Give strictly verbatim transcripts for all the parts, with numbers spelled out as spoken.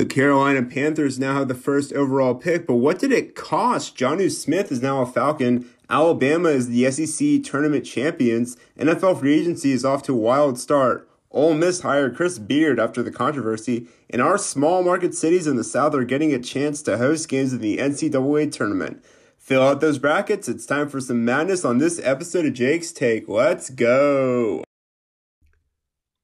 The Carolina Panthers now have the first overall pick, but what did it cost? Jonnu Smith is now a Falcon. Alabama is the S E C tournament champions. N F L free agency is off to a wild start. Ole Miss hired Chris Beard after the controversy, and our small market cities in the South are getting a chance to host games in the N C double A tournament. Fill out those brackets. It's time for some madness on this episode of Jake's Take. Let's go.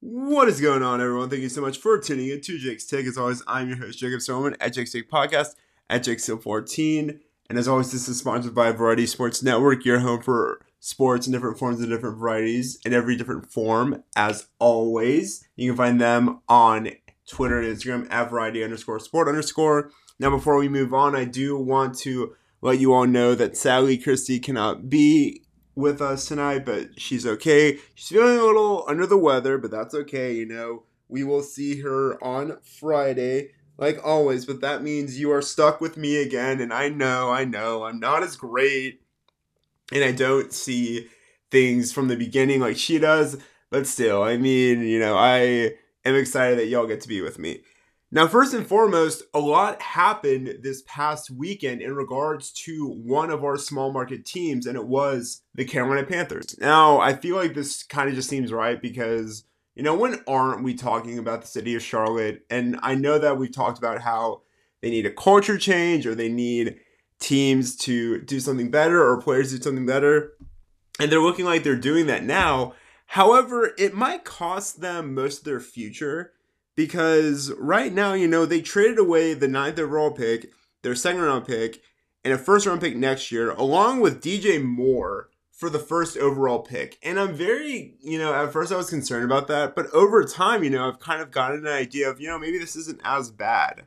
What is going on, everyone? Thank you so much for tuning in to Jake's Take. As always, I'm your host, Jacob Solomon, at Jake's Take Podcast, at Jake Sil fourteen. And as always, this is sponsored by Variety Sports Network, your home for sports in different forms and different varieties in every different form, as always. You can find them on Twitter and Instagram at variety underscore sport underscore. Now, before we move on, I do want to let you all know that Sally Christie cannot be with us tonight, but she's okay. She's feeling a little under the weather, but that's okay. You know, we will see her on Friday, like always, but that means you are stuck with me again, and I know, I know, I'm not as great. And I don't see things from the beginning like she does. But still, I mean, you know, I am excited that y'all get to be with me. Now, first and foremost, a lot happened this past weekend in regards to one of our small market teams, and it was the Carolina Panthers. Now, I feel like this kind of just seems right because, you know, when aren't we talking about the city of Charlotte? And I know that we've talked about how they need a culture change or they need teams to do something better or players do something better, and they're looking like they're doing that now. However, it might cost them most of their future because right now, you know, they traded away the ninth overall pick, their second round pick, and a first round pick next year, along with D J Moore for the first overall pick. And I'm very, you know, at first I was concerned about that, but over time, you know, I've kind of gotten an idea of, you know, maybe this isn't as bad.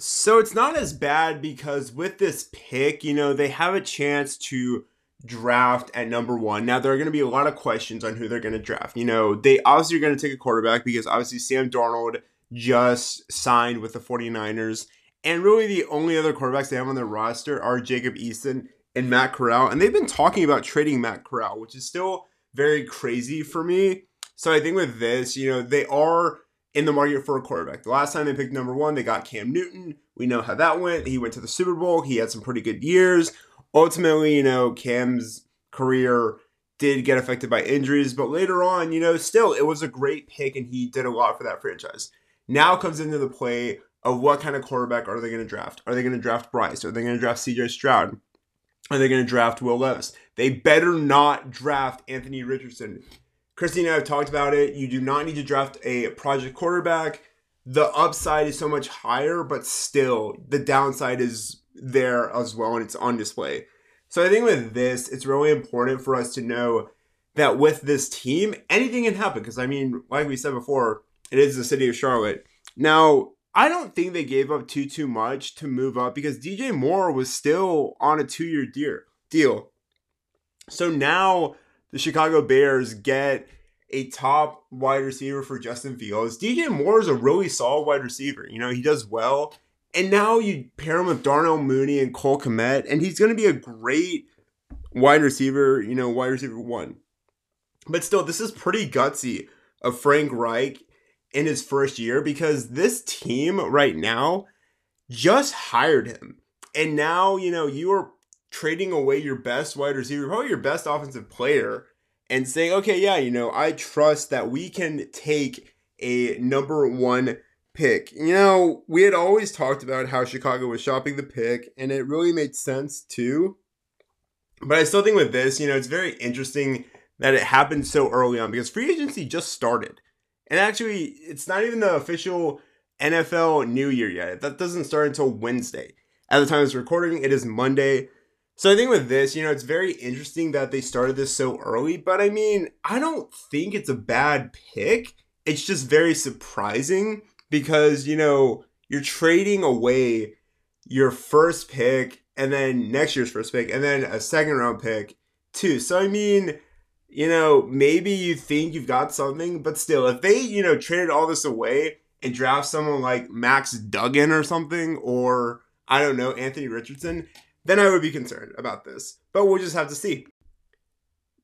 So it's not as bad because with this pick, you know, they have a chance to draft at number one. Now, there are going to be a lot of questions on who they're going to draft. You know, they obviously are going to take a quarterback because obviously Sam Darnold just signed with the forty-niners. And really the only other quarterbacks they have on their roster are Jacob Eason and Matt Corral. And they've been talking about trading Matt Corral, which is still very crazy for me. So I think with this, you know, they are in the market for a quarterback. The last time they picked number one, they got Cam Newton. We know how that went. He went to the Super Bowl. He had some pretty good years. Ultimately, you know, Cam's career did get affected by injuries, but later on, you know, still it was a great pick and he did a lot for that franchise. Now comes into the play of what kind of quarterback are they going to draft? Are they going to draft Bryce? Are they going to draft C J Stroud? Are they going to draft Will Levis? They better not draft Anthony Richardson. Christy and I have talked about it. You do not need to draft a project quarterback. The upside is so much higher, but still the downside is there as well, and it's on display. So I think with this, it's really important for us to know that with this team, anything can happen. Because, I mean, like we said before, it is the city of Charlotte. Now, I don't think they gave up too, too much to move up because D J Moore was still on a two-year deal. So now the Chicago Bears get a top wide receiver for Justin Fields. D J Moore is a really solid wide receiver. You know, he does well. And now you pair him with Darnell Mooney and Cole Kmet, and he's going to be a great wide receiver, you know, wide receiver one. But still, this is pretty gutsy of Frank Reich in his first year because this team right now just hired him. And now, you know, you are trading away your best wide receiver, probably your best offensive player, and saying, okay, yeah, you know, I trust that we can take a number one pick. You know, we had always talked about how Chicago was shopping the pick, and it really made sense too. But I still think with this, you know, it's very interesting that it happened so early on because free agency just started. And actually, it's not even the official N F L New Year yet. That doesn't start until Wednesday. At the time of this recording, it is Monday. So I think with this, you know, it's very interesting that they started this so early, but I mean, I don't think it's a bad pick. It's just very surprising because, you know, you're trading away your first pick and then next year's first pick and then a second round pick too. So, I mean, you know, maybe you think you've got something, but still, if they, you know, traded all this away and draft someone like Max Duggan or something, or I don't know, Anthony Richardson, then I would be concerned about this. But we'll just have to see.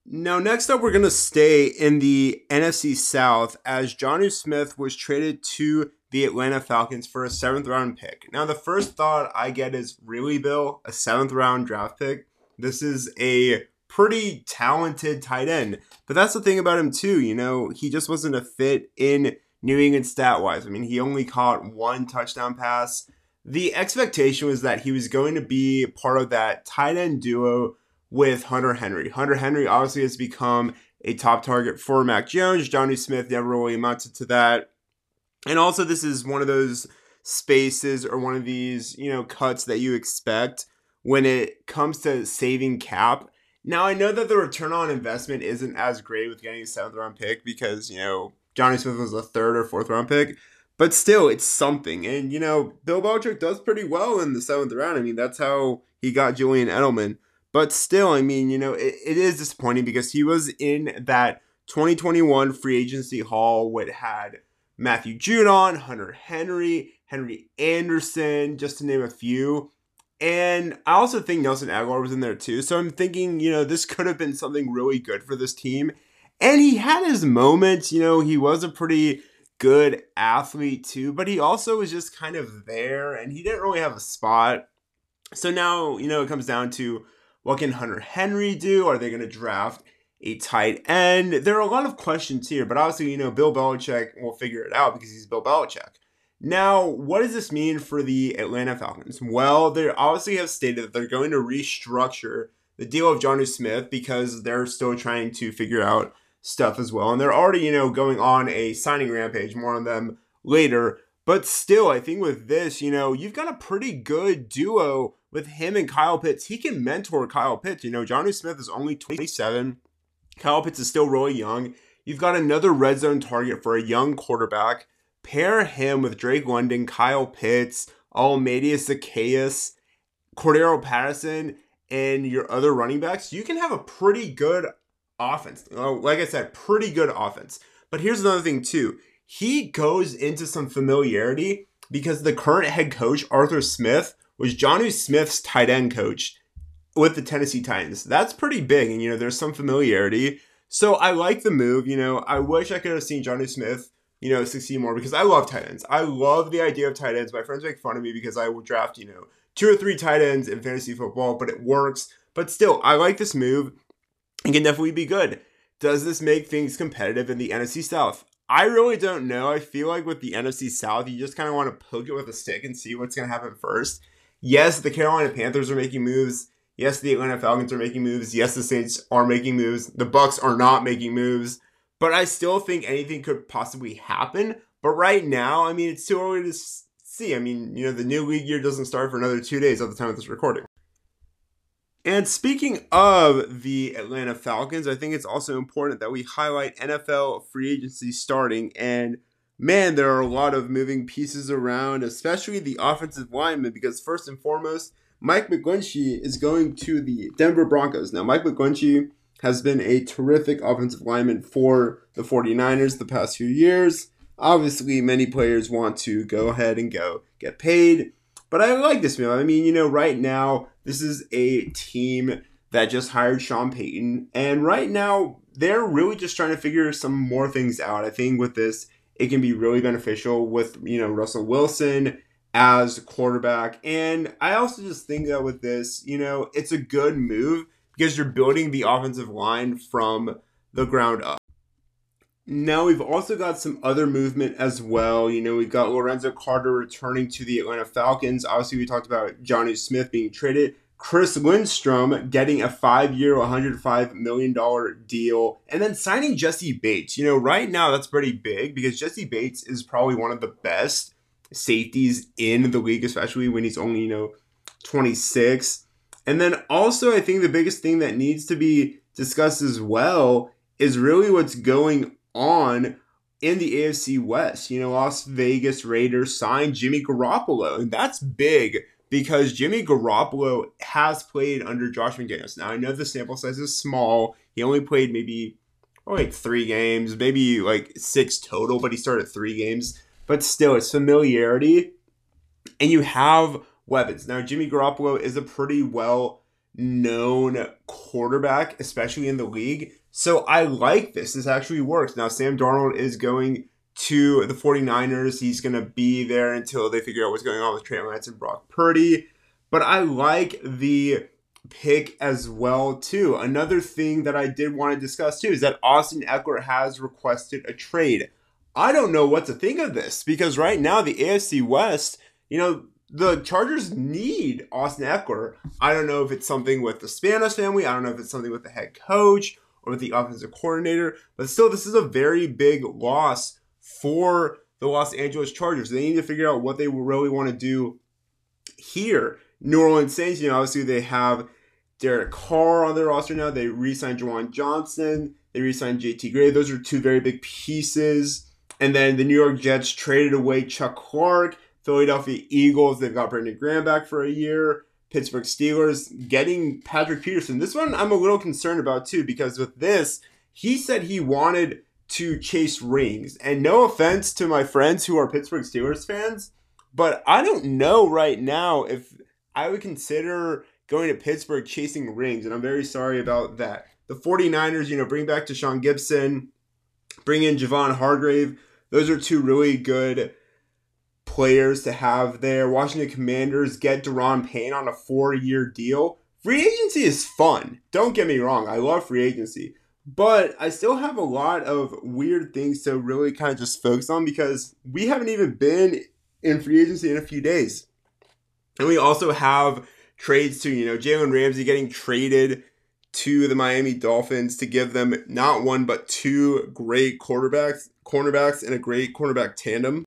Now, next up, we're going to stay in the N F C South as Jonnu Smith was traded to the Atlanta Falcons for a seventh round pick. Now, the first thought I get is, really, Bill, a seventh round draft pick? This is a pretty talented tight end. But that's the thing about him, too. You know, he just wasn't a fit in New England stat-wise. I mean, he only caught one touchdown pass. The expectation was that he was going to be part of that tight end duo with Hunter Henry. Hunter Henry obviously has become a top target for Mac Jones. Jonnu Smith never really amounted to that. And also, this is one of those spaces or one of these, you know, cuts that you expect when it comes to saving cap. Now, I know that the return on investment isn't as great with getting a seventh round pick because, you know, Jonnu Smith was a third or fourth round pick. But still, it's something. And, you know, Bill Belichick does pretty well in the seventh round. I mean, that's how he got Julian Edelman. But still, I mean, you know, it, it is disappointing because he was in that twenty twenty-one free agency haul which had Matthew Judon, Hunter Henry, Henry Anderson, just to name a few. And I also think Nelson Aguilar was in there too. So I'm thinking, you know, this could have been something really good for this team. And he had his moments. You know, he was a pretty good athlete too, but he also was just kind of there and he didn't really have a spot. So now, you know, it comes down to, what can Hunter Henry do? Are they going to draft a tight end? There are a lot of questions here, but obviously, you know, Bill Belichick will figure it out because he's Bill Belichick. Now, what does this mean for the Atlanta Falcons? Well, they obviously have stated that they're going to restructure the deal of Jonnu Smith because they're still trying to figure out stuff as well. And they're already, you know, going on a signing rampage, more on them later. But still, I think with this, you know, you've got a pretty good duo with him and Kyle Pitts. He can mentor Kyle Pitts. You know, Jonnu Smith is only twenty-seven. Kyle Pitts is still really young. You've got another red zone target for a young quarterback. Pair him with Drake London, Kyle Pitts, Almeida Zacchaeus, Cordero Patterson, and your other running backs. You can have a pretty good offense. Like I said, pretty good offense. But here's another thing, too. He goes into some familiarity because the current head coach, Arthur Smith, was Jonnu Smith's tight end coach with the Tennessee Titans. That's pretty big, and, you know, there's some familiarity. So I like the move. You know, I wish I could have seen Jonnu Smith, you know, succeed more because I love tight ends. I love the idea of tight ends. My friends make fun of me because I will draft, you know, two or three tight ends in fantasy football, but it works. But still, I like this move. It can definitely be good. Does this make things competitive in the N F C South? I really don't know. I feel like with the N F C South, you just kind of want to poke it with a stick and see what's going to happen first. Yes, the Carolina Panthers are making moves. Yes, the Atlanta Falcons are making moves. Yes, the Saints are making moves. The Bucks are not making moves. But I still think anything could possibly happen. But right now, I mean, it's too early to see. I mean, you know, the new league year doesn't start for another two days at the time of this recording. And speaking of the Atlanta Falcons, I think it's also important that we highlight N F L free agency starting. And man, there are a lot of moving pieces around, especially the offensive linemen, because first and foremost, Mike McGlinchey is going to the Denver Broncos. Now, Mike McGlinchey has been a terrific offensive lineman for the 49ers the past few years. Obviously, many players want to go ahead and go get paid. But I like this move. I mean, you know, right now, this is a team that just hired Sean Payton. And right now, they're really just trying to figure some more things out. I think with this, it can be really beneficial with, you know, Russell Wilson as quarterback. And I also just think that with this, you know, it's a good move because you're building the offensive line from the ground up. Now, we've also got some other movement as well. You know, we've got Lorenzo Carter returning to the Atlanta Falcons. Obviously, we talked about Jonnu Smith being traded. Chris Lindstrom getting a five-year, one hundred five million dollars deal. And then signing Jesse Bates. You know, right now, that's pretty big because Jesse Bates is probably one of the best safeties in the league, especially when he's only, you know, twenty-six. And then also, I think the biggest thing that needs to be discussed as well is really what's going on. on in the A F C West. You know, Las Vegas Raiders signed Jimmy Garoppolo, and that's big because Jimmy Garoppolo has played under Josh McDaniels. Now, I know the sample size is small. He only played maybe oh, like three games, maybe like six total, but he started three games. But still, it's familiarity, and you have weapons. Now, Jimmy Garoppolo is a pretty well known quarterback, especially in the league. So I like this. This actually works. Now, Sam Darnold is going to the 49ers. He's going to be there until they figure out what's going on with Trey Lance and Brock Purdy. But I like the pick as well, too. Another thing that I did want to discuss, too, is that Austin Eckler has requested a trade. I don't know what to think of this because right now the A F C West, you know, the Chargers need Austin Eckler. I don't know if it's something with the Spanos family. I don't know if it's something with the head coach or with the offensive coordinator. But still, this is a very big loss for the Los Angeles Chargers. They need to figure out what they really want to do here. New Orleans Saints, you know, obviously they have Derek Carr on their roster now. They re-signed Juwan Johnson. They re-signed J T Gray. Those are two very big pieces. And then the New York Jets traded away Chuck Clark. Philadelphia Eagles, they've got Brandon Graham back for a year. Pittsburgh Steelers getting Patrick Peterson. This one I'm a little concerned about too, because with this, he said he wanted to chase rings. And no offense to my friends who are Pittsburgh Steelers fans, but I don't know right now if I would consider going to Pittsburgh chasing rings. And I'm very sorry about that. The 49ers, you know, bring back Deshaun Gibson, bring in Javon Hargrave. Those are two really good players to have there. Washington Commanders get Daron Payne on a four-year deal. Free agency is fun. Don't get me wrong. I love free agency. But I still have a lot of weird things to really kind of just focus on because we haven't even been in free agency in a few days. And we also have trades too. You know, Jalen Ramsey getting traded to the Miami Dolphins to give them not one but two great quarterbacks, cornerbacks, and a great cornerback tandem.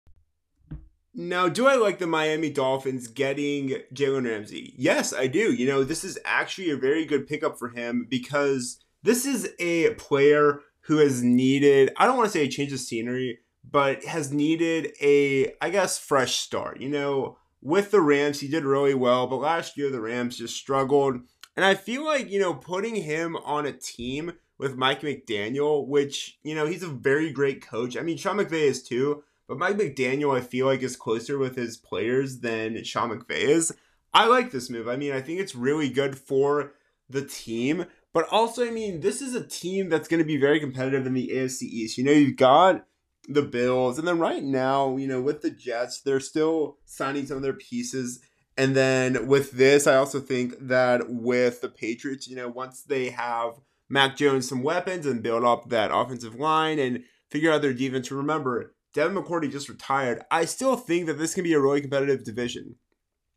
Now, do I like the Miami Dolphins getting Jalen Ramsey? Yes, I do. You know, this is actually a very good pickup for him because this is a player who has needed, I don't want to say a change of scenery, but has needed a, I guess, fresh start. You know, with the Rams, he did really well, but last year the Rams just struggled. And I feel like, you know, putting him on a team with Mike McDaniel, which, you know, he's a very great coach. I mean, Sean McVay is too. But Mike McDaniel, I feel like, is closer with his players than Sean McVay is. I like this move. I mean, I think it's really good for the team. But also, I mean, this is a team that's going to be very competitive in the A F C East. You know, you've got the Bills. And then right now, you know, with the Jets, they're still signing some of their pieces. And then with this, I also think that with the Patriots, you know, once they have Mac Jones some weapons and build up that offensive line and figure out their defense, remember, Devin McCourty just retired. I still think that this can be a really competitive division.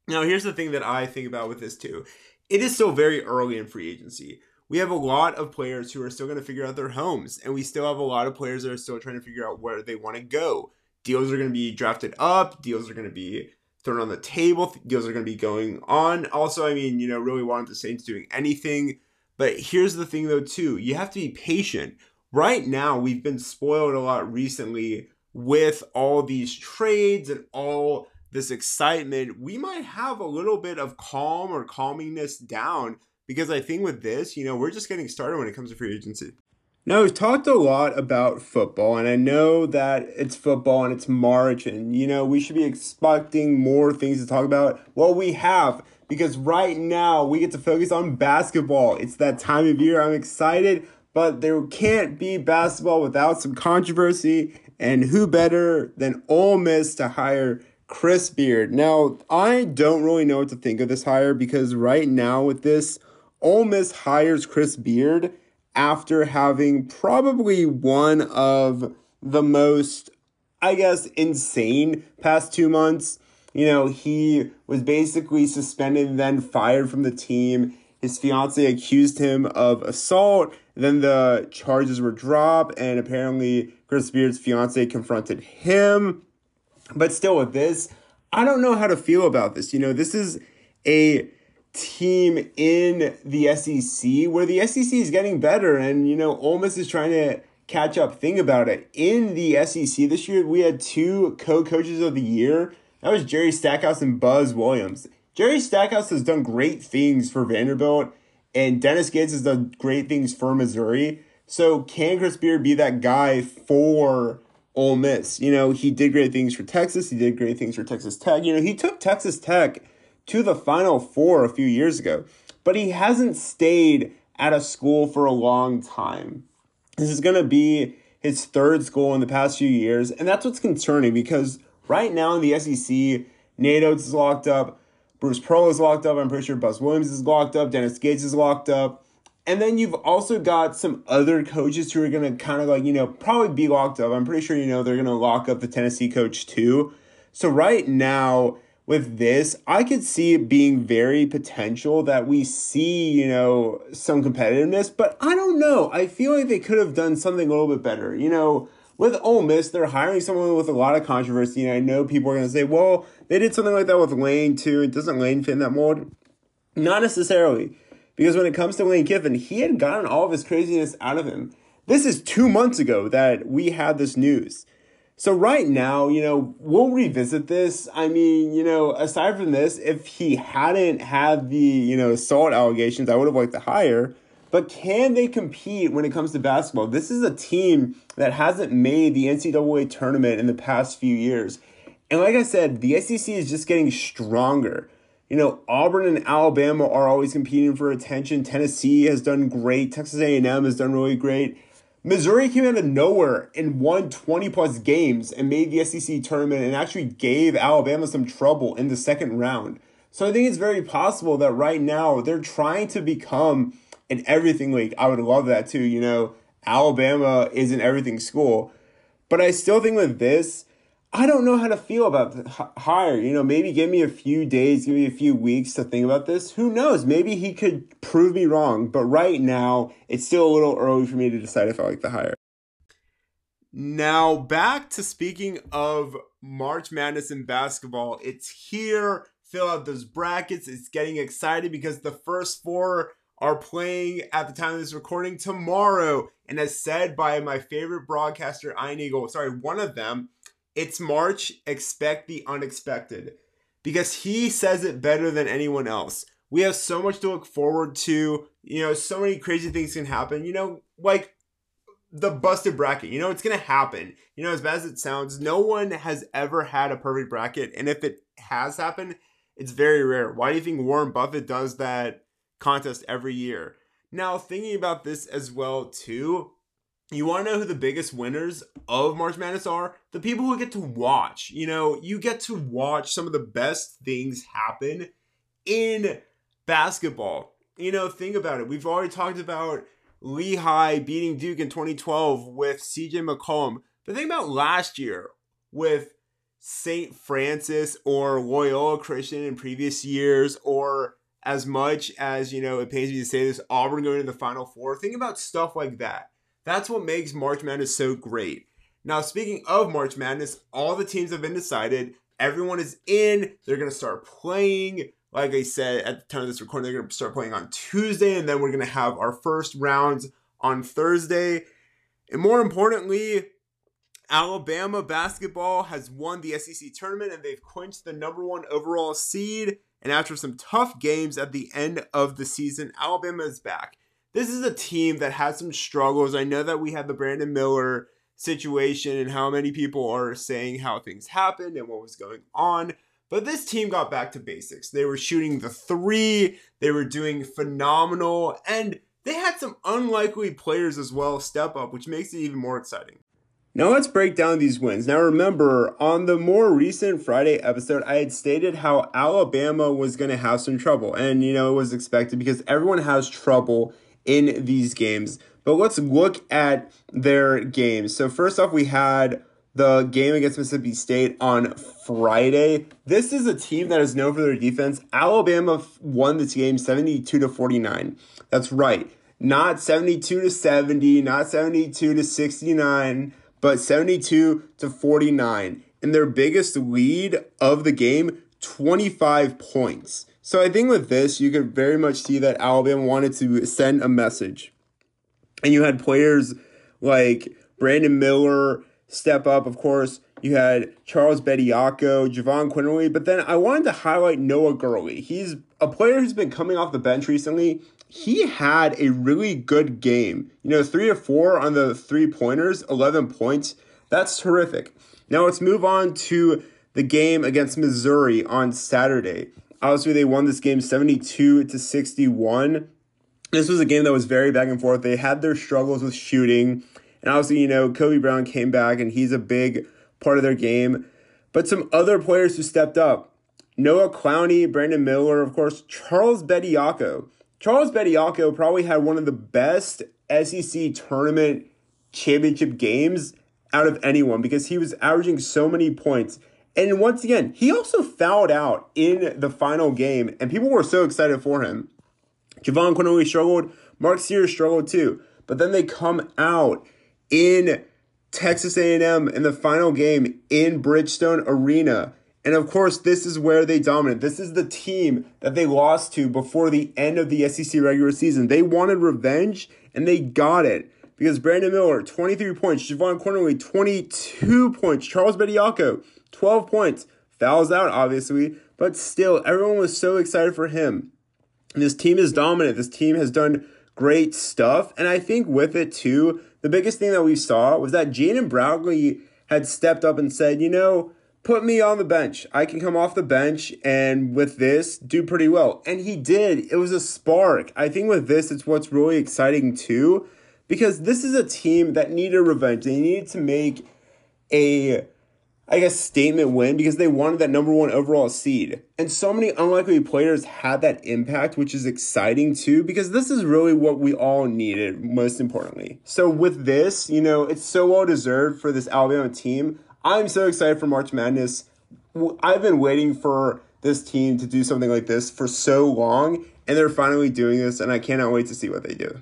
Now, here's the thing that I think about with this too. It is still very early in free agency. We have a lot of players who are still going to figure out their homes, and we still have a lot of players that are still trying to figure out where they want to go. Deals are going to be drafted up. Deals are going to be thrown on the table. Deals are going to be going on. Also, I mean, you know, really wanted the Saints doing anything. But here's the thing though too. You have to be patient. Right now, we've been spoiled a lot recently with all these trades and all this excitement. We might have a little bit of calm or calmingness down because I think with this, you know, we're just getting started when it comes to free agency. Now, we've talked a lot about football, and I know that it's football and it's March, and, you know, we should be expecting more things to talk about. Well, we have, because right now we get to focus on basketball. It's that time of year. I'm excited, but there can't be basketball without some controversy. And who better than Ole Miss to hire Chris Beard? Now, I don't really know what to think of this hire because right now with this, Ole Miss hires Chris Beard after having probably one of the most, I guess, insane past two months. You know, he was basically suspended and then fired from the team. His fiance accused him of assault. Then the charges were dropped, and apparently Chris Beard's fiance confronted him. But still with this, I don't know how to feel about this. You know, this is a team in the S E C where the S E C is getting better. And, you know, Ole Miss is trying to catch up. Think about it. In the S E C this year, we had two co-coaches of the year. That was Jerry Stackhouse and Buzz Williams. Jerry Stackhouse has done great things for Vanderbilt. And Dennis Gates has done great things for Missouri. So can Chris Beard be that guy for Ole Miss? You know, he did great things for Texas. He did great things for Texas Tech. You know, he took Texas Tech to the Final Four a few years ago. but he hasn't stayed at a school for a long time. This is going to be his third school in the past few years, and that's what's concerning because right now in the S E C, Nate Oates is locked up, Bruce Pearl is locked up, I'm pretty sure Buzz Williams is locked up, Dennis Gates is locked up, and then you've also got some other coaches who are going to kind of like, you know, probably be locked up. I'm pretty sure, you know, they're going to lock up the Tennessee coach too. So right now with this, I could see it being very potential that we see, you know, some competitiveness, but I don't know. I feel like they could have done something a little bit better. You know, with Ole Miss, they're hiring someone with a lot of controversy. And I know people are going to say, well, they did something like that with Lane too. And doesn't Lane fit in that mold? Not necessarily. Because when it comes to Lane Kiffin, he had gotten all of his craziness out of him. This is two months ago that we had this news. So right now, you know, we'll revisit this. I mean, you know, aside from this, if he hadn't had the, you know, assault allegations, I would have liked to hire. But can they compete when it comes to basketball? This is a team that hasn't made the N C double A tournament in the past few years. And like I said, the S E C is just getting stronger. You know, Auburn and Alabama are always competing for attention. Tennessee has done great. Texas A and M has done really great. Missouri came out of nowhere and won twenty-plus games and made the S E C tournament and actually gave Alabama some trouble in the second round. So I think it's very possible that right now they're trying to become an everything league. I would love that too. You know, Alabama is an everything school. But I still think with this, I don't know how to feel about the hire. You know, maybe give me a few days, give me a few weeks to think about this. Who knows? Maybe he could prove me wrong. But right now, it's still a little early for me to decide if I like the hire. Now, back to speaking of March Madness in basketball. It's here. Fill out those brackets. It's getting exciting because the first four are playing at the time of this recording tomorrow. And as said by my favorite broadcaster, Ian Eagle, sorry, one of them, it's March, expect the unexpected, because he says it better than anyone else. We have so much to look forward to. You know, so many crazy things can happen. You know, like the busted bracket, you know, it's going to happen. You know, as bad as it sounds, no one has ever had a perfect bracket. And if it has happened, it's very rare. Why do you think Warren Buffett does that contest every year? Now, thinking about this as well, too, you want to know who the biggest winners of March Madness are? The people who get to watch. You know, you get to watch some of the best things happen in basketball. You know, think about it. We've already talked about Lehigh beating Duke in twenty twelve with C J McCollum. But think about last year with Saint Francis or Loyola Christian in previous years, or as much as, you know, it pains me to say this, Auburn going to the Final Four. Think about stuff like that. That's what makes March Madness so great. Now, speaking of March Madness, all the teams have been decided. Everyone is in. They're going to start playing. Like I said, at the time of this recording, they're going to start playing on Tuesday, and then we're going to have our first rounds on Thursday. And more importantly, Alabama basketball has won the S E C tournament, and they've clinched the number one overall seed. And after some tough games at the end of the season, Alabama is back. This is a team that has some struggles. I know that we had the Brandon Miller situation and how many people are saying how things happened and what was going on. But this team got back to basics. They were shooting the three. They were doing phenomenal. And they had some unlikely players as well step up, which makes it even more exciting. Now let's break down these wins. Now remember, on the more recent Friday episode, I had stated how Alabama was going to have some trouble. And, you know, it was expected because everyone has trouble in these games. But let's look at their games. So first off, we had the game against Mississippi State on Friday. This is a team that is known for their defense. Alabama won this game seventy-two to forty-nine. That's right. Not seventy-two to seventy, not seventy-two to sixty-nine, but seventy-two to forty-nine. And their biggest lead of the game, twenty-five points. So I think with this, you could very much see that Alabama wanted to send a message. And you had players like Brandon Miller step up, of course. You had Charles Bediaco, Javon Quinterly. But then I wanted to highlight Noah Gurley. He's a player who's been coming off the bench recently. He had a really good game. You know, three or four on the three-pointers, eleven points. That's terrific. Now let's move on to the game against Missouri on Saturday. Obviously, they won this game seventy-two to sixty-one. This was a game that was very back and forth. They had their struggles with shooting. And obviously, you know, Kobe Brown came back, and he's a big part of their game. But some other players who stepped up. Noah Clowney, Brandon Miller, of course, Charles Bediaco. Charles Bediaco probably had one of the best S E C tournament championship games out of anyone because he was averaging so many points. And once again, he also fouled out in the final game, and people were so excited for him. Javon Quinterly struggled. Mark Sears struggled too. But then they come out in Texas A and M in the final game in Bridgestone Arena. And of course, this is where they dominate. This is the team that they lost to before the end of the S E C regular season. They wanted revenge, and they got it. Because Brandon Miller, twenty-three points. Javon Quinterly, twenty-two points. Charles Bediaco, twelve points. Fouls out, obviously. But still, everyone was so excited for him. And this team is dominant. This team has done great stuff. And I think with it, too, the biggest thing that we saw was that Jaden Browley had stepped up and said, you know, put me on the bench. I can come off the bench and with this do pretty well. And he did. It was a spark. I think with this, it's what's really exciting, too. Because this is a team that needed revenge. They needed to make a, I guess, statement win because they wanted that number one overall seed. And so many unlikely players had that impact, which is exciting too, because this is really what we all needed, most importantly. So with this, you know, it's so well deserved for this Alabama team. I'm so excited for March Madness. I've been waiting for this team to do something like this for so long, and they're finally doing this, and I cannot wait to see what they do.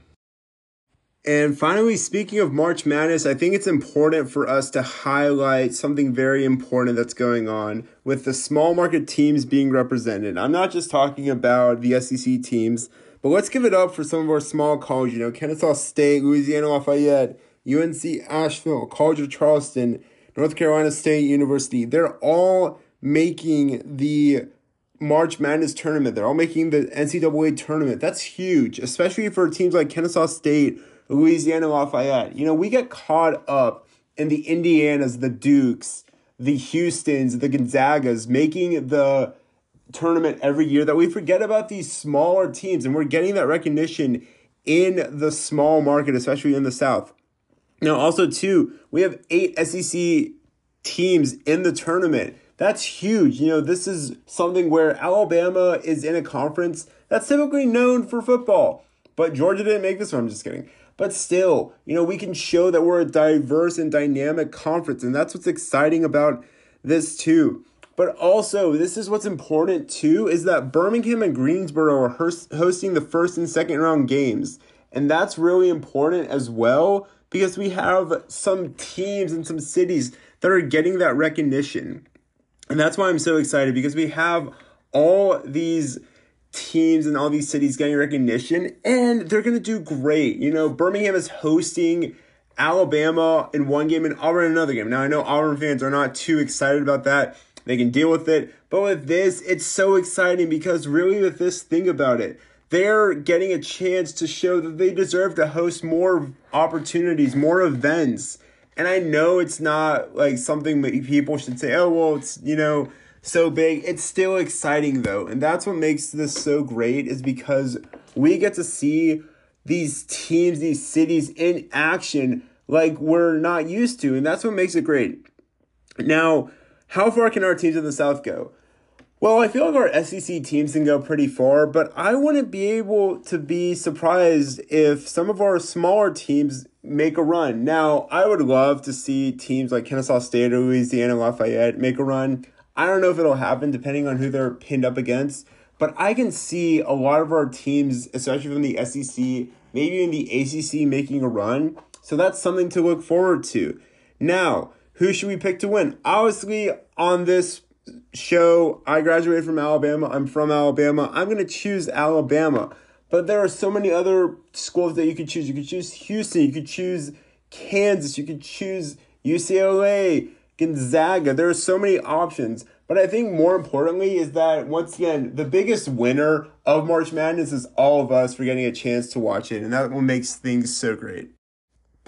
And finally, speaking of March Madness, I think it's important for us to highlight something very important that's going on with the small market teams being represented. I'm not just talking about the S E C teams, but let's give it up for some of our small colleges. You know, Kennesaw State, Louisiana Lafayette, U N C Asheville, College of Charleston, North Carolina State University. They're all making the March Madness tournament. They're all making the N C double A tournament. That's huge, especially for teams like Kennesaw State, Louisiana Lafayette. You know, we get caught up in the Indianas, the Dukes, the Houstons, the Gonzagas making the tournament every year that we forget about these smaller teams, and we're getting that recognition in the small market, especially in the South. Now, also, too, we have eight S E C teams in the tournament. That's huge. You know, this is something where Alabama is in a conference that's typically known for football, but Georgia didn't make this one. I'm just kidding. But still, you know, we can show that we're a diverse and dynamic conference, and that's what's exciting about this too. But also, this is what's important too, is that Birmingham and Greensboro are hosting the first and second round games. And that's really important as well because we have some teams and some cities that are getting that recognition. And that's why I'm so excited because we have all these teams and all these cities getting recognition, and they're going to do great. You know, Birmingham is hosting Alabama in one game and Auburn in another game. Now, I know Auburn fans are not too excited about that. They can deal with it. But with this, it's so exciting because really with this, think about it. They're getting a chance to show that they deserve to host more opportunities, more events. And I know it's not like something that people should say, oh, well, it's, you know, so big. It's still exciting, though. And that's what makes this so great is because we get to see these teams, these cities in action like we're not used to. And that's what makes it great. Now, how far can our teams in the South go? Well, I feel like our S E C teams can go pretty far, but I wouldn't be able to be surprised if some of our smaller teams make a run. Now, I would love to see teams like Kennesaw State or Louisiana Lafayette make a run. I don't know if it'll happen depending on who they're pinned up against, but I can see a lot of our teams, especially from the S E C, maybe in the A C C, making a run. So that's something to look forward to. Now, who should we pick to win? Obviously, on this show, I graduated from Alabama. I'm from Alabama. I'm going to choose Alabama. But there are so many other schools that you could choose. You could choose Houston. You could choose Kansas. You could choose U C L A, Gonzaga. There are so many options. But I think more importantly is that, once again, the biggest winner of March Madness is all of us for getting a chance to watch it. And that what makes things so great.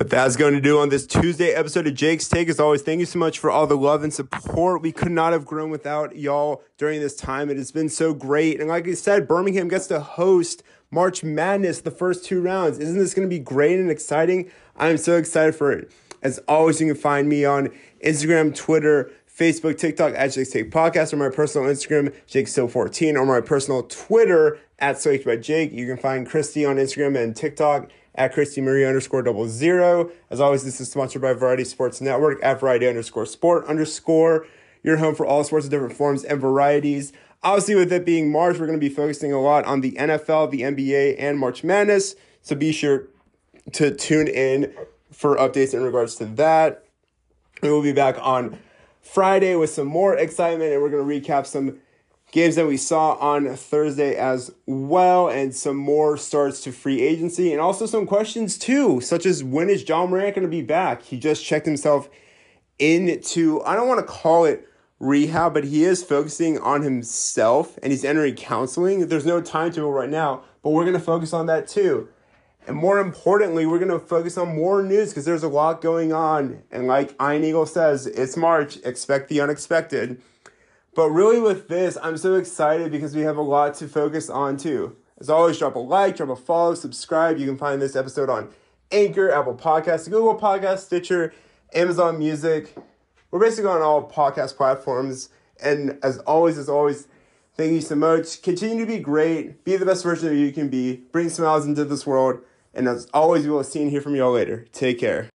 But that's going to do on this Tuesday episode of Jake's Take. As always, thank you so much for all the love and support. We could not have grown without y'all during this time. It has been so great. And like I said, Birmingham gets to host March Madness the first two rounds. Isn't this going to be great and exciting? I'm so excited for it. As always, you can find me on Instagram, Twitter, Facebook, TikTok, at Jake's Take Podcast, or my personal Instagram, Jake Still fourteen, or my personal Twitter, at Slaked by Jake. You can find Christy on Instagram and TikTok, at Christy Marie underscore double zero. As always, this is sponsored by Variety Sports Network at Variety underscore sport underscore. Your home for all sports of different forms and varieties. Obviously, with it being March, we're going to be focusing a lot on the N F L, the N B A, and March Madness. So be sure to tune in for updates in regards to that. We will be back on Friday with some more excitement, and we're going to recap some games that we saw on Thursday as well, and some more starts to free agency, and also some questions too, such as when is John Morant going to be back? He just checked himself into, I don't want to call it rehab, but he is focusing on himself, and he's entering counseling. There's no timetable right now, but we're going to focus on that too. And more importantly, we're going to focus on more news because there's a lot going on. And like Ian Eagle says, it's March, expect the unexpected. But really with this, I'm so excited because we have a lot to focus on too. As always, drop a like, drop a follow, subscribe. You can find this episode on Anchor, Apple Podcasts, Google Podcasts, Stitcher, Amazon Music. We're basically on all podcast platforms. And as always, as always, thank you so much. Continue to be great. Be the best version of you you can be. Bring smiles into this world. And as always, we will see and hear from y'all later. Take care.